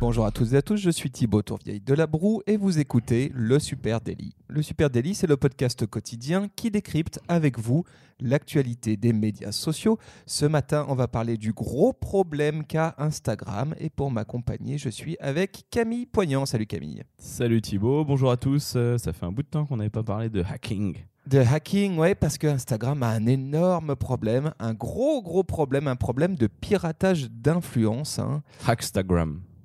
Bonjour à toutes et à tous, je suis Thibaut Tourvieille de La Broue et vous écoutez Le Super Daily. Le Super Daily, c'est le podcast quotidien qui décrypte avec vous l'actualité des médias sociaux. Ce matin, on va parler du gros problème qu'a Instagram et pour m'accompagner, je suis avec Camille Poignant. Salut Camille. Salut Thibaut, bonjour à tous. Ça fait un bout de temps qu'on n'avait pas parlé de hacking. De hacking, oui, parce que Instagram a un énorme problème, un gros problème, un problème de piratage d'influence. Hein.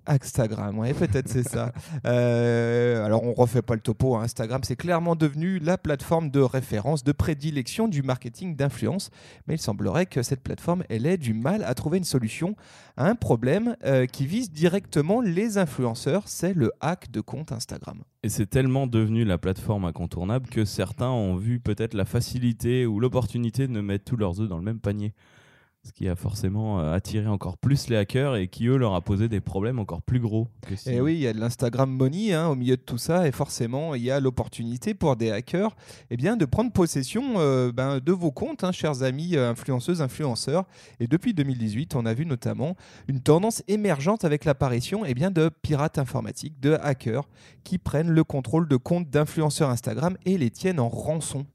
Hackstagram, oui, peut-être c'est ça. Alors, on ne refait pas le topo. Hein. Instagram, c'est clairement devenu la plateforme de référence, de prédilection du marketing d'influence. Mais il semblerait que cette plateforme, elle ait du mal à trouver une solution à un problème qui vise directement les influenceurs. C'est le hack de compte Instagram. Et c'est tellement devenu la plateforme incontournable que certains ont vu peut-être la facilité ou l'opportunité de mettre tous leurs œufs dans le même panier. Ce qui a forcément attiré encore plus les hackers et qui, eux, leur a posé des problèmes encore plus gros. Et oui, il y a de l'Instagram money au milieu de tout ça et forcément, il y a l'opportunité pour des hackers de prendre possession de vos comptes, hein, chers amis influenceuses, influenceurs. Et depuis 2018, on a vu notamment une tendance émergente avec l'apparition de pirates informatiques, de hackers qui prennent le contrôle de comptes d'influenceurs Instagram et les tiennent en rançon.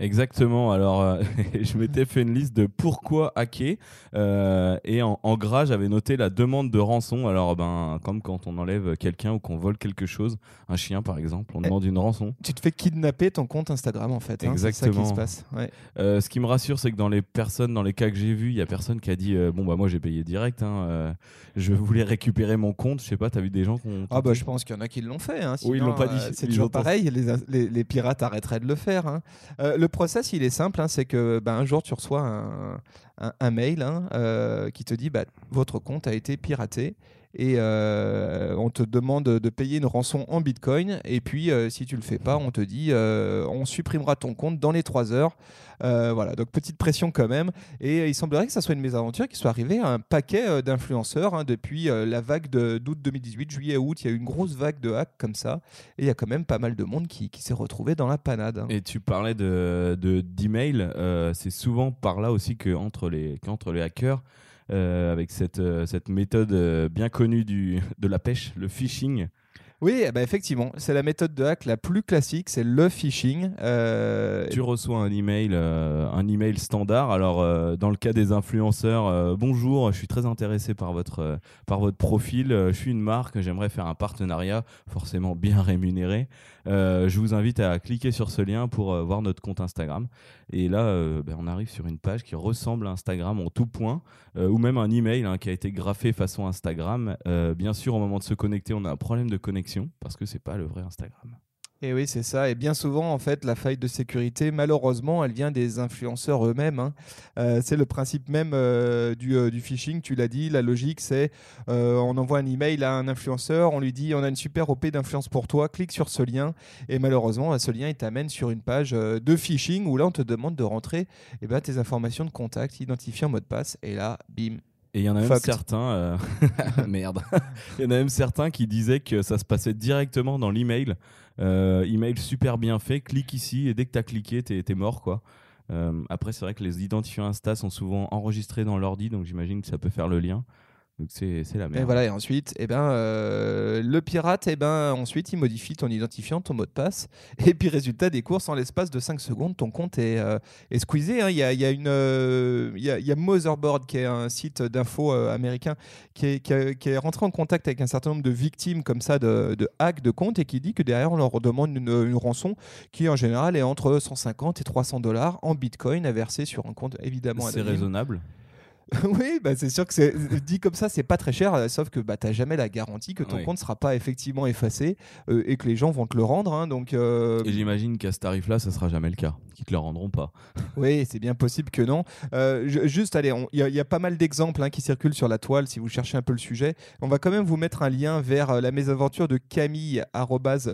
Exactement, alors je m'étais fait une liste de pourquoi hacker et en gras j'avais noté la demande de rançon. Alors comme quand on enlève quelqu'un ou qu'on vole quelque chose, un chien par exemple, on demande une rançon. Tu te fais kidnapper ton compte Instagram en fait, hein, c'est ça qui se passe. Ouais. Ce qui me rassure c'est que dans les cas que j'ai vus, il n'y a personne qui a dit moi j'ai payé direct, je voulais récupérer mon compte, je sais pas, t'as vu des gens qui ont... je pense qu'il y en a qui l'ont fait, hein, sinon, oui, ils l'ont pas dit. C'est toujours pareil, les pirates arrêteraient de le faire. Hein. Le process, il est simple, hein, c'est que un jour tu reçois un mail qui te dit votre compte a été piraté et on te demande de payer une rançon en Bitcoin et puis si tu le fais pas, on te dit on supprimera ton compte dans les 3 heures. Voilà, donc petite pression quand même. Et il semblerait que ça soit une mésaventure qui soit arrivée à un paquet d'influenceurs depuis la vague d'août 2018, juillet-août. Il y a eu une grosse vague de hacks comme ça et il y a quand même pas mal de monde qui s'est retrouvé dans la panade. Hein. Et tu parlais d'email, c'est souvent par là aussi qu'entre les hackers, avec cette méthode bien connue de la pêche, le phishing. Oui, effectivement, c'est la méthode de hack la plus classique, c'est le phishing. Tu reçois un email standard. Alors, dans le cas des influenceurs, bonjour, je suis très intéressé par votre profil. Je suis une marque, j'aimerais faire un partenariat, forcément bien rémunéré. Je vous invite à cliquer sur ce lien pour voir notre compte Instagram. Et là, on arrive sur une page qui ressemble à Instagram en tout point, ou même un email qui a été graffé façon Instagram. Bien sûr, au moment de se connecter, on a un problème de connexion. Parce que c'est pas le vrai Instagram. Et oui, c'est ça. Et bien souvent, en fait, la faille de sécurité, malheureusement, elle vient des influenceurs eux-mêmes. Hein. C'est le principe même du phishing. Tu l'as dit, la logique, c'est on envoie un email à un influenceur, on lui dit « On a une super OP d'influence pour toi, clique sur ce lien. » Et malheureusement, ce lien, il t'amène sur une page de phishing où là, on te demande de rentrer tes informations de contact, identifiant mot de passe. Et là, bim. Et il y en a même certains, merde. Il y en a même certains qui disaient que ça se passait directement dans l'email. Email super bien fait, clique ici et dès que tu as cliqué, t'es mort quoi. Après, c'est vrai que les identifiants Insta sont souvent enregistrés dans l'ordi, donc j'imagine que ça peut faire le lien. Donc c'est la merde. Et voilà, et ensuite, le pirate, ensuite, il modifie ton identifiant, ton mot de passe. Et puis, résultat des courses, en l'espace de 5 secondes, ton compte est squeezé. Hein. Il y a Motherboard, qui est un site d'info américain, qui est rentré en contact avec un certain nombre de victimes comme ça de hacks de compte et qui dit que derrière, on leur demande une rançon qui, en général, est entre 150 et 300 $, en Bitcoin, à verser sur un compte évidemment anonyme. C'est raisonnable. Oui, c'est sûr que dit comme ça, c'est pas très cher, sauf que t'as jamais la garantie que ton compte sera pas effectivement effacé et que les gens vont te le rendre. Hein, donc, Et j'imagine qu'à ce tarif-là, ça sera jamais le cas, qu'ils te le rendront pas. Oui, c'est bien possible que non. Il y a pas mal d'exemples qui circulent sur la toile si vous cherchez un peu le sujet. On va quand même vous mettre un lien vers la mésaventure de Camille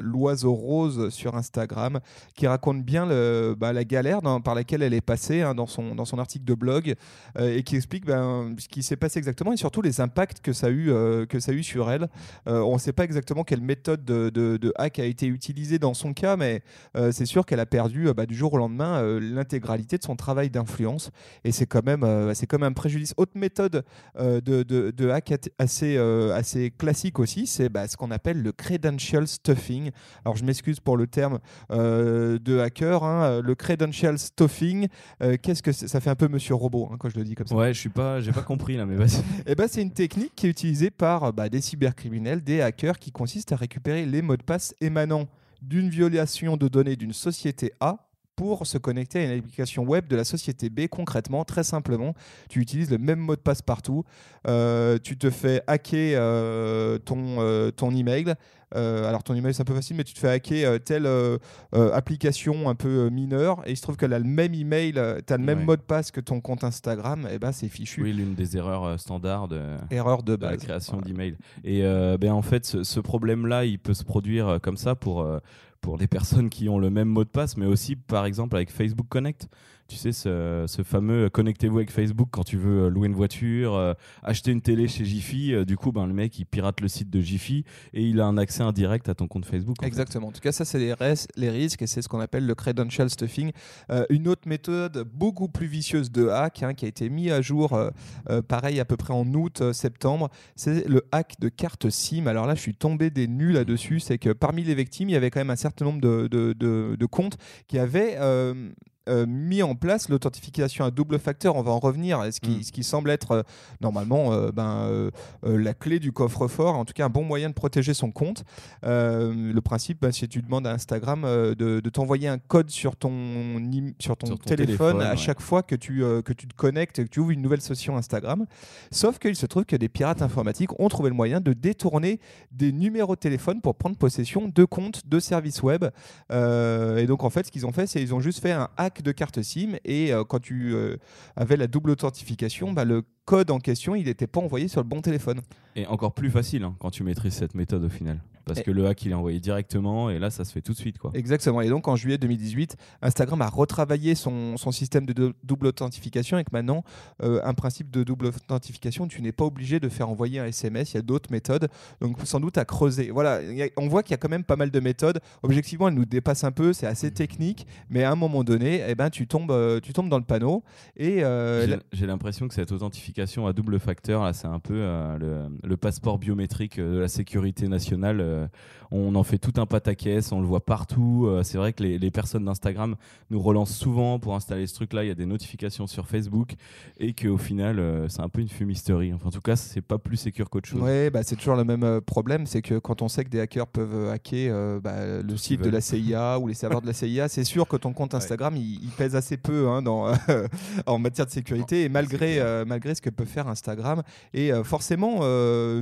@Loiseaurose sur Instagram qui raconte bien la galère par laquelle elle est passée dans son article de blog et qui explique explique ce qui s'est passé exactement et surtout les impacts que ça a eu sur elle. On ne sait pas exactement quelle méthode de hack a été utilisée dans son cas, mais c'est sûr qu'elle a perdu du jour au lendemain l'intégralité de son travail d'influence. Et c'est quand même un préjudice. Autre méthode de hack assez classique aussi, c'est ce qu'on appelle le credential stuffing. Alors je m'excuse pour le terme de hacker, hein, le credential stuffing. Qu'est-ce que ça fait un peu Monsieur Robot hein, quand je le dis comme ça. Ouais, j'ai pas compris là, mais vas-y. Et c'est une technique qui est utilisée par des cybercriminels, des hackers, qui consiste à récupérer les mots de passe émanant d'une violation de données d'une société A pour se connecter à une application web de la société B. Concrètement, très simplement, tu utilises le même mot de passe partout, tu te fais hacker ton email. Alors ton email c'est un peu facile, mais tu te fais hacker telle application un peu mineure et il se trouve qu'elle a le même email, t'as le même mot de passe que ton compte Instagram, et c'est fichu. Oui, l'une des erreurs standards de la création d'email. Et en fait ce problème là il peut se produire comme ça pour les personnes qui ont le même mot de passe, mais aussi par exemple avec Facebook Connect. Tu sais, ce fameux connectez-vous avec Facebook quand tu veux louer une voiture, acheter une télé chez Jiffy. Du coup, le mec, il pirate le site de Jiffy et il a un accès indirect à ton compte Facebook. Exactement. En tout cas, ça, c'est les risques et c'est ce qu'on appelle le credential stuffing. Une autre méthode beaucoup plus vicieuse de hack qui a été mise à jour, pareil, à peu près en août-septembre, c'est le hack de carte SIM. Alors là, je suis tombé des nues là-dessus. C'est que parmi les victimes, il y avait quand même un certain nombre de comptes qui avaient... mis en place l'authentification à double facteur, on va en revenir, ce qui semble être normalement la clé du coffre-fort, en tout cas un bon moyen de protéger son compte. Le principe, si tu demandes à Instagram de t'envoyer un code sur ton téléphone à chaque fois que tu te connectes et que tu ouvres une nouvelle session Instagram. Sauf qu'il se trouve que des pirates informatiques ont trouvé le moyen de détourner des numéros de téléphone pour prendre possession de comptes de services web. Et donc en fait, ce qu'ils ont fait, c'est qu'ils ont juste fait un hack de carte SIM et quand tu avais la double authentification, le code en question, il n'était pas envoyé sur le bon téléphone. Et encore plus facile quand tu maîtrises cette méthode au final. Parce que le hack, il est envoyé directement et là, ça se fait tout de suite. Exactement. Et donc, en juillet 2018, Instagram a retravaillé son système de double authentification et que maintenant, un principe de double authentification, tu n'es pas obligé de faire envoyer un SMS. Il y a d'autres méthodes. Donc, sans doute à creuser. Voilà, on voit qu'il y a quand même pas mal de méthodes. Objectivement, elles nous dépassent un peu. C'est assez technique. Mais à un moment donné, tu tombes dans le panneau. Et, j'ai l'impression que cette authentification à double facteur, là, c'est un peu le passeport biométrique de la sécurité nationale. On en fait tout un pataquès, on le voit partout. C'est vrai que les personnes d'Instagram nous relancent souvent pour installer ce truc-là. Il y a des notifications sur Facebook et qu'au final, c'est un peu une fumisterie. Enfin, en tout cas, c'est pas plus sécur qu'autre chose. Oui, c'est toujours le même problème. C'est que quand on sait que des hackers peuvent hacker le site de la CIA ou les serveurs de la CIA, c'est sûr que ton compte Instagram, il pèse assez peu en matière de sécurité. Et malgré ce que peut faire Instagram. Et forcément,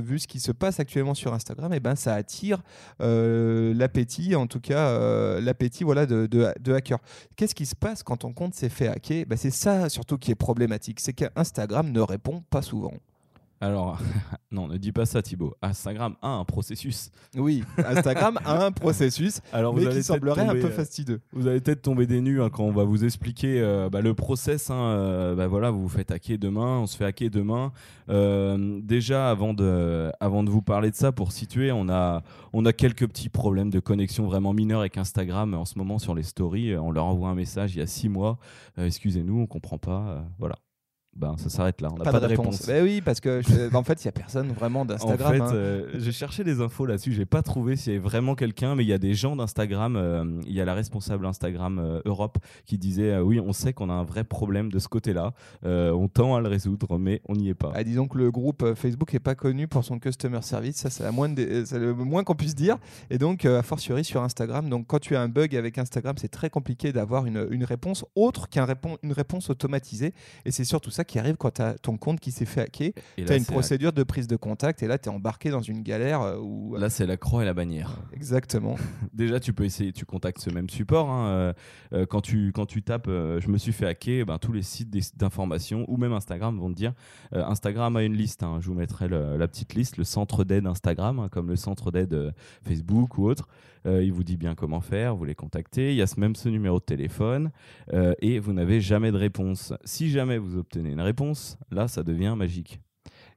vu ce qui se passe actuellement sur Instagram, ça attire l'appétit, en tout cas l'appétit de hackers. Qu'est-ce qui se passe quand ton compte s'est fait hacker ? C'est ça surtout qui est problématique, c'est qu'Instagram ne répond pas souvent. Alors, non, ne dis pas ça, Thibaut. Instagram a un processus. Oui, Instagram a un processus, alors, mais qui semblerait un peu fastidieux. Vous allez peut-être tomber des nues quand on va vous expliquer le process. Voilà, vous faites hacker demain, on se fait hacker demain. Déjà, avant de vous parler de ça, pour situer, on a quelques petits problèmes de connexion vraiment mineurs avec Instagram en ce moment sur les stories. On leur envoie un message il y a 6 mois. Excusez-nous, on ne comprend pas. Voilà. Ça s'arrête là, on n'a pas de réponse. Oui, parce que en fait, il n'y a personne vraiment d'Instagram. En fait, j'ai cherché des infos là-dessus, je n'ai pas trouvé s'il y avait vraiment quelqu'un, mais il y a des gens d'Instagram, il y a la responsable Instagram Europe qui disait oui, on sait qu'on a un vrai problème de ce côté-là, on tend à le résoudre, mais on n'y est pas. Disons que le groupe Facebook n'est pas connu pour son customer service, ça c'est le moins qu'on puisse dire, et donc a fortiori sur Instagram. Donc quand tu as un bug avec Instagram, c'est très compliqué d'avoir une réponse autre qu'une réponse automatisée, et c'est surtout ça qui arrive quand tu as ton compte qui s'est fait hacker. Tu as une procédure de prise de contact et là tu es embarqué dans une galère où... Là c'est la croix et la bannière. Exactement. Déjà tu peux essayer, tu contactes ce même support quand tu tapes je me suis fait hacker, tous les sites d'information ou même Instagram vont te dire Instagram a une liste, je vous mettrai la petite liste, le centre d'aide Instagram comme le centre d'aide Facebook ou autre. Il vous dit bien comment faire, vous les contactez, il y a même ce numéro de téléphone et vous n'avez jamais de réponse. Si jamais vous obtenez une réponse, là, ça devient magique.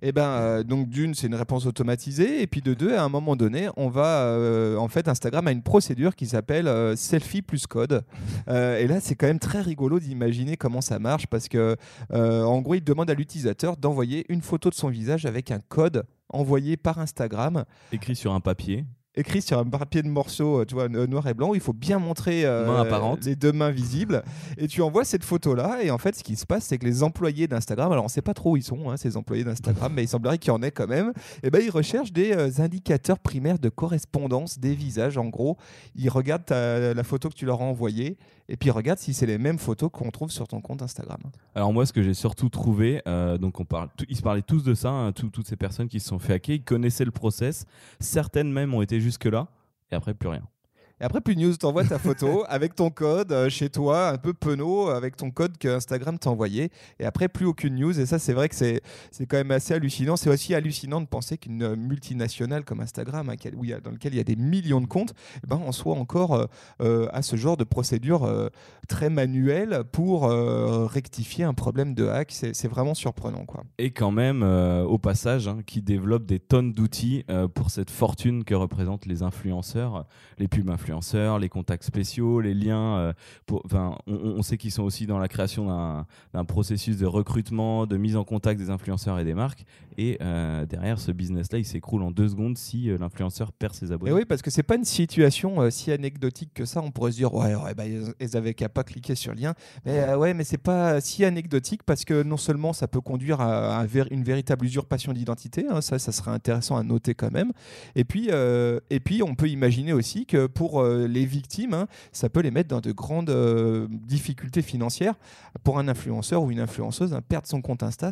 Eh ben, donc d'une, c'est une réponse automatisée, et puis de deux, à un moment donné, on va, en fait, Instagram a une procédure qui s'appelle selfie plus code. Et là, c'est quand même très rigolo d'imaginer comment ça marche, parce que, en gros, il demande à l'utilisateur d'envoyer une photo de son visage avec un code envoyé par Instagram, écrit sur un papier. Écrit sur un papier de morceau, tu vois, noir et blanc, où il faut bien montrer les deux mains visibles. Et tu envoies cette photo-là. Et en fait, ce qui se passe, c'est que les employés d'Instagram, alors on ne sait pas trop où ils sont, hein, ces employés d'Instagram, mais il semblerait qu'il y en ait quand même. Et ben, ils recherchent des indicateurs primaires de correspondance des visages. En gros, ils regardent la photo que tu leur as envoyée. Et puis, ils regardent si c'est les mêmes photos qu'on trouve sur ton compte Instagram. Alors moi, ce que j'ai surtout trouvé, donc ils se parlaient tous de ça, hein, toutes ces personnes qui se sont fait hacker, ils connaissaient le process. Certaines même ont été jusque-là, et après, plus rien. Et après, plus news, t'envoies ta photo avec ton code chez toi, un peu penaud, avec ton code que Instagram t'a envoyé. Et après, plus aucune news. Et ça, c'est vrai que c'est quand même assez hallucinant. C'est aussi hallucinant de penser qu'une multinationale comme Instagram, hein, dans laquelle il y a des millions de comptes, eh ben, on soit encore à ce genre de procédure très manuelle pour rectifier un problème de hack. C'est vraiment surprenant, quoi. Et quand même, au passage, hein, qui développe des tonnes d'outils pour cette fortune que représentent les influenceurs, les pubs influenceurs, les contacts spéciaux, les liens. On sait qu'ils sont aussi dans la création d'un processus de recrutement, de mise en contact des influenceurs et des marques. Et derrière, ce business-là, il s'écroule en 2 secondes si l'influenceur perd ses abonnés. Et oui, parce que c'est pas une situation si anecdotique que ça. On pourrait se dire, ils avaient qu'à pas cliquer sur le lien. Mais mais c'est pas si anecdotique parce que non seulement ça peut conduire à une véritable usurpation d'identité, hein, ça serait intéressant à noter quand même. Et puis, on peut imaginer aussi que pour les victimes, hein, ça peut les mettre dans de grandes difficultés financières. Pour un influenceur ou une influenceuse, perdre son compte Insta,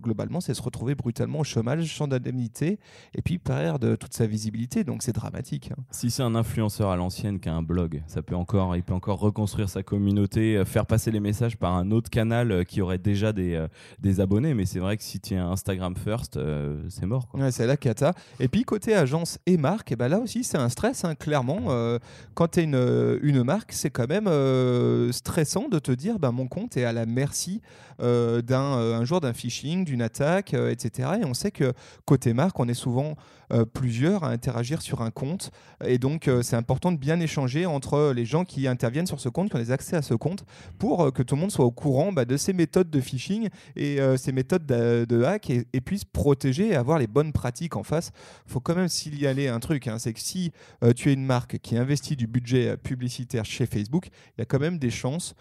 globalement, c'est se retrouver brutalement au chômage, sans indemnité, et puis perdre toute sa visibilité. Donc c'est dramatique, hein. Si c'est un influenceur à l'ancienne qui a un blog, il peut encore reconstruire sa communauté, faire passer les messages par un autre canal qui aurait déjà des abonnés. Mais c'est vrai que si tu es un Instagram first, c'est mort, quoi. Ouais, c'est la cata. Et puis côté agence et marque, là aussi c'est un stress, hein, clairement. Quand tu es une marque, c'est quand même stressant de te dire mon compte est à la merci un jour d'un phishing, d'une attaque, etc. Et on sait que côté marque, on est souvent plusieurs à interagir sur un compte. Et donc, c'est important de bien échanger entre les gens qui interviennent sur ce compte, qui ont des accès à ce compte, pour que tout le monde soit au courant de ces méthodes de phishing et ces méthodes de hack et puisse protéger et avoir les bonnes pratiques en face. Il faut quand même signaler un truc, hein, c'est que si tu es une marque qui investit du budget publicitaire chez Facebook, il y a quand même des chances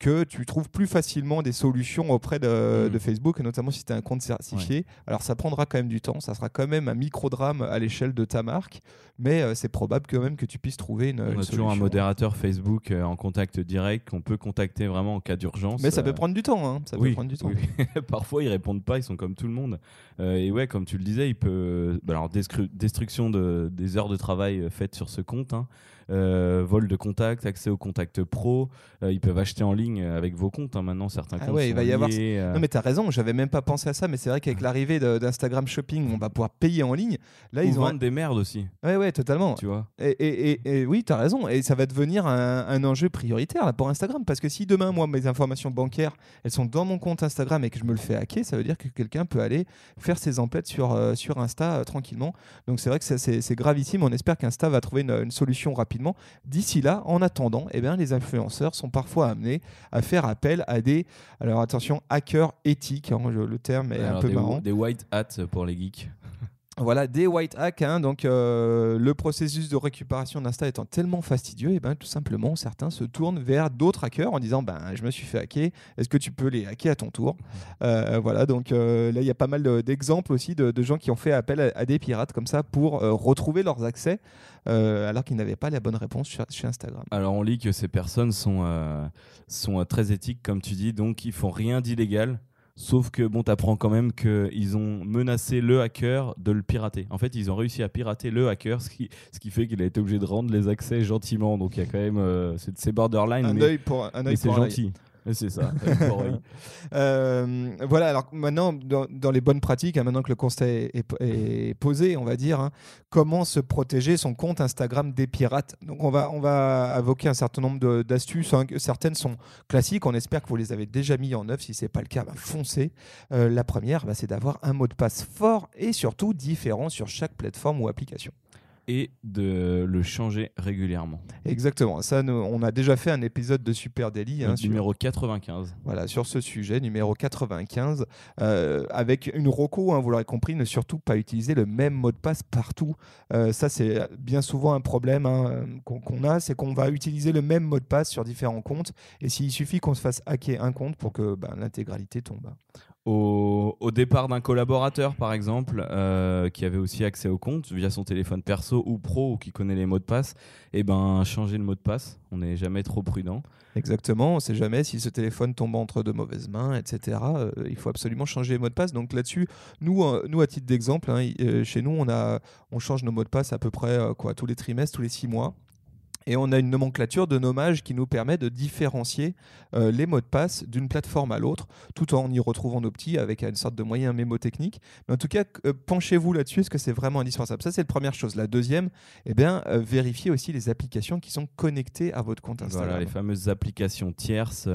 que tu trouves plus facilement des solutions auprès de Facebook, notamment si tu as un compte certifié. Ouais. Alors, ça prendra quand même du temps, ça sera quand même un micro-drame à l'échelle de ta marque, mais c'est probable quand même que tu puisses trouver une solution. On a toujours un modérateur Facebook en contact direct qu'on peut contacter vraiment en cas d'urgence. Mais ça peut prendre du temps, hein. Oui. Parfois, ils ne répondent pas, ils sont comme tout le monde. Et ouais, comme tu le disais, il peut... Alors, destruction des heures de travail faites sur ce compte, hein. Vol de contact, accès aux contacts pro, ils peuvent acheter en ligne avec vos comptes, hein, maintenant certains comptes. Il va y avoir... Non mais t'as raison, j'avais même pas pensé à ça, mais c'est vrai qu'avec l'arrivée d'Instagram Shopping, on va pouvoir payer en ligne. Là, ils vendent des merdes aussi. Ouais, totalement. Tu vois. Et oui, t'as raison. Et ça va devenir un enjeu prioritaire là, pour Instagram, parce que si demain, moi, mes informations bancaires, elles sont dans mon compte Instagram et que je me le fais hacker, ça veut dire que quelqu'un peut aller faire ses emplettes sur Insta tranquillement. Donc c'est vrai que ça, c'est gravissime. On espère qu'Insta va trouver une solution rapide. D'ici là, en attendant, les influenceurs sont parfois amenés à faire appel à des, alors attention, hackers éthiques, hein, le terme est un peu marrant. Des white hats pour les geeks. Voilà, des white hacks, hein, donc le processus de récupération d'Insta étant tellement fastidieux, tout simplement certains se tournent vers d'autres hackers en disant je me suis fait hacker, est-ce que tu peux les hacker à ton tour? Voilà, donc là il y a pas mal d'exemples aussi de gens qui ont fait appel à des pirates comme ça pour retrouver leurs accès alors qu'ils n'avaient pas la bonne réponse chez Instagram. Alors on lit que ces personnes sont très éthiques comme tu dis, donc ils font rien d'illégal. Sauf que t'apprends quand même qu'ils ont menacé le hacker de le pirater. En fait, ils ont réussi à pirater le hacker, ce qui fait qu'il a été obligé de rendre les accès gentiment. Donc il y a quand même c'est borderline, mais c'est gentil. C'est ça. Voilà, alors maintenant, dans les bonnes pratiques, hein, maintenant que le constat est posé, on va dire, hein, comment se protéger son compte Instagram des pirates. Donc, on va évoquer un certain nombre d'astuces. Hein. Certaines sont classiques. On espère que vous les avez déjà mis en œuvre. Si ce n'est pas le cas, bah, foncez. La première, bah, c'est d'avoir un mot de passe fort et surtout différent sur chaque plateforme ou application. Et de le changer régulièrement. Exactement. Ça, on a déjà fait un épisode de Super Daily. Hein, numéro 95. Voilà, sur ce sujet, numéro 95. Avec une reco, hein, vous l'aurez compris, ne surtout pas utiliser le même mot de passe partout. Ça, c'est bien souvent un problème hein, qu'on a, c'est qu'on va utiliser le même mot de passe sur différents comptes. Et s'il suffit qu'on se fasse hacker un compte pour que bah, l'intégralité tombe. Au départ d'un collaborateur, par exemple, qui avait aussi accès au compte via son téléphone perso ou pro ou qui connaît les mots de passe, et ben changer le mot de passe, on n'est jamais trop prudent. Exactement, on ne sait jamais si ce téléphone tombe entre de mauvaises mains, etc. Il faut absolument changer les mots de passe. Donc là-dessus, nous à titre d'exemple, hein, chez nous, on change nos mots de passe à peu près tous les trimestres, tous les 6 mois. Et on a une nomenclature de nommage qui nous permet de différencier les mots de passe d'une plateforme à l'autre, tout en y retrouvant nos petits avec une sorte de moyen mémotechnique. Mais en tout cas, penchez-vous là-dessus, parce que c'est vraiment indispensable. Ça, c'est la première chose. La deuxième, vérifiez aussi les applications qui sont connectées à votre compte Instagram. Voilà, les fameuses applications tierces.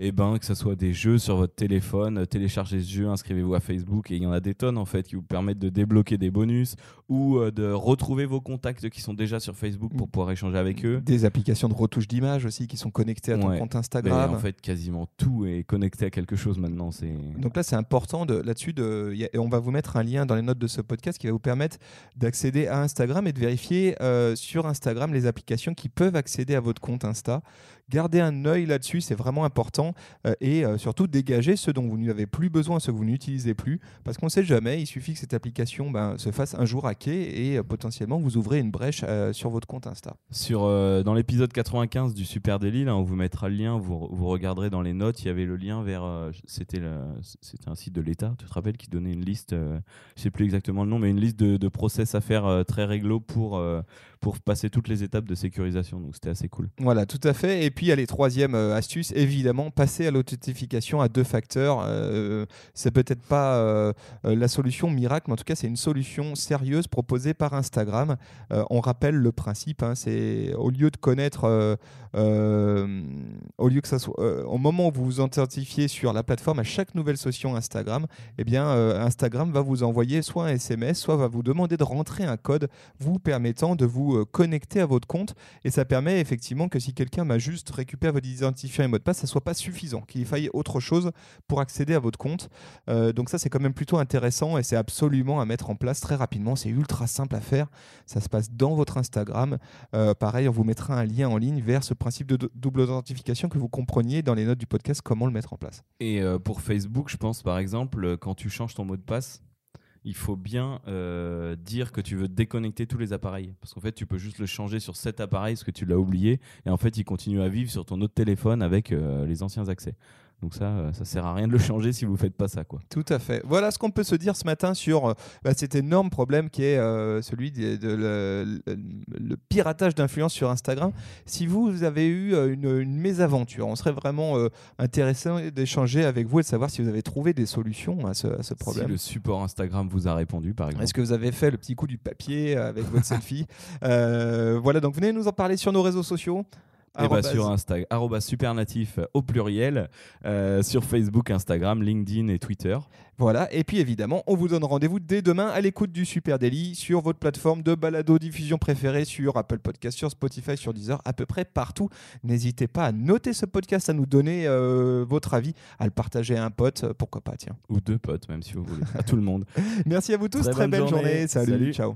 Que ce soit des jeux sur votre téléphone, téléchargez ce jeu, inscrivez-vous à Facebook, et il y en a des tonnes en fait qui vous permettent de débloquer des bonus ou de retrouver vos contacts qui sont déjà sur Facebook pour pouvoir échanger avec eux. Des applications de retouche d'images aussi qui sont connectées à ton compte Instagram. En fait, quasiment tout est connecté à quelque chose maintenant. Donc là, c'est important on va vous mettre un lien dans les notes de ce podcast qui va vous permettre d'accéder à Instagram et de vérifier sur Instagram les applications qui peuvent accéder à votre compte Insta. Gardez un œil là-dessus, c'est vraiment important. Surtout, dégagez ceux dont vous n'avez plus besoin, ceux que vous n'utilisez plus, parce qu'on ne sait jamais, il suffit que cette application se fasse un jour hacker et potentiellement vous ouvrez une brèche sur votre compte Insta. Dans l'épisode 95 du Super Daily, là, on vous mettra le lien, vous regarderez dans les notes, il y avait le lien vers... c'était un site de l'État, tu te rappelles, qui donnait une liste, je ne sais plus exactement le nom, mais une liste de process à faire très réglo pour passer toutes les étapes de sécurisation, donc c'était assez cool. Voilà, tout à fait. Et puis il y a les troisièmes astuces, évidemment, passer à l'authentification à 2 facteurs. C'est peut-être pas la solution miracle, mais en tout cas c'est une solution sérieuse proposée par Instagram. On rappelle le principe, hein, c'est au moment où vous vous authentifiez sur la plateforme à chaque nouvelle session Instagram, Instagram va vous envoyer soit un SMS, soit va vous demander de rentrer un code vous permettant de vous connecter à votre compte, et ça permet effectivement que si quelqu'un m'a juste récupéré votre identifiant et mot de passe, ça ne soit pas suffisant, qu'il faille autre chose pour accéder à votre compte. Donc ça, c'est quand même plutôt intéressant et c'est absolument à mettre en place très rapidement. C'est ultra simple à faire. Ça se passe dans votre Instagram. Pareil, on vous mettra un lien en ligne vers ce principe de double authentification, que vous compreniez dans les notes du podcast comment le mettre en place. Et pour Facebook, je pense par exemple, quand tu changes ton mot de passe, il faut bien dire que tu veux déconnecter tous les appareils. Parce qu'en fait, tu peux juste le changer sur cet appareil parce que tu l'as oublié. Et en fait, il continue à vivre sur ton autre téléphone avec les anciens accès. Donc ça sert à rien de le changer si vous faites pas ça, quoi. Tout à fait. Voilà ce qu'on peut se dire ce matin sur cet énorme problème qui est celui le piratage d'influence sur Instagram. Si vous avez eu une mésaventure, on serait vraiment intéressé d'échanger avec vous et de savoir si vous avez trouvé des solutions à ce problème. Si le support Instagram vous a répondu, par exemple. Est-ce que vous avez fait le petit coup du papier avec votre selfie ? Voilà, donc venez nous en parler sur nos réseaux sociaux. Sur Instagram, @supernatif au pluriel, sur Facebook, Instagram, LinkedIn et Twitter. Voilà, et puis évidemment, on vous donne rendez-vous dès demain à l'écoute du Super Daily sur votre plateforme de balado-diffusion préférée, sur Apple Podcast, sur Spotify, sur Deezer, à peu près partout. N'hésitez pas à noter ce podcast, à nous donner votre avis, à le partager à un pote, pourquoi pas, tiens. Ou 2 potes, même si vous voulez, à tout le monde. Merci à vous tous, très belle journée. Salut, ciao.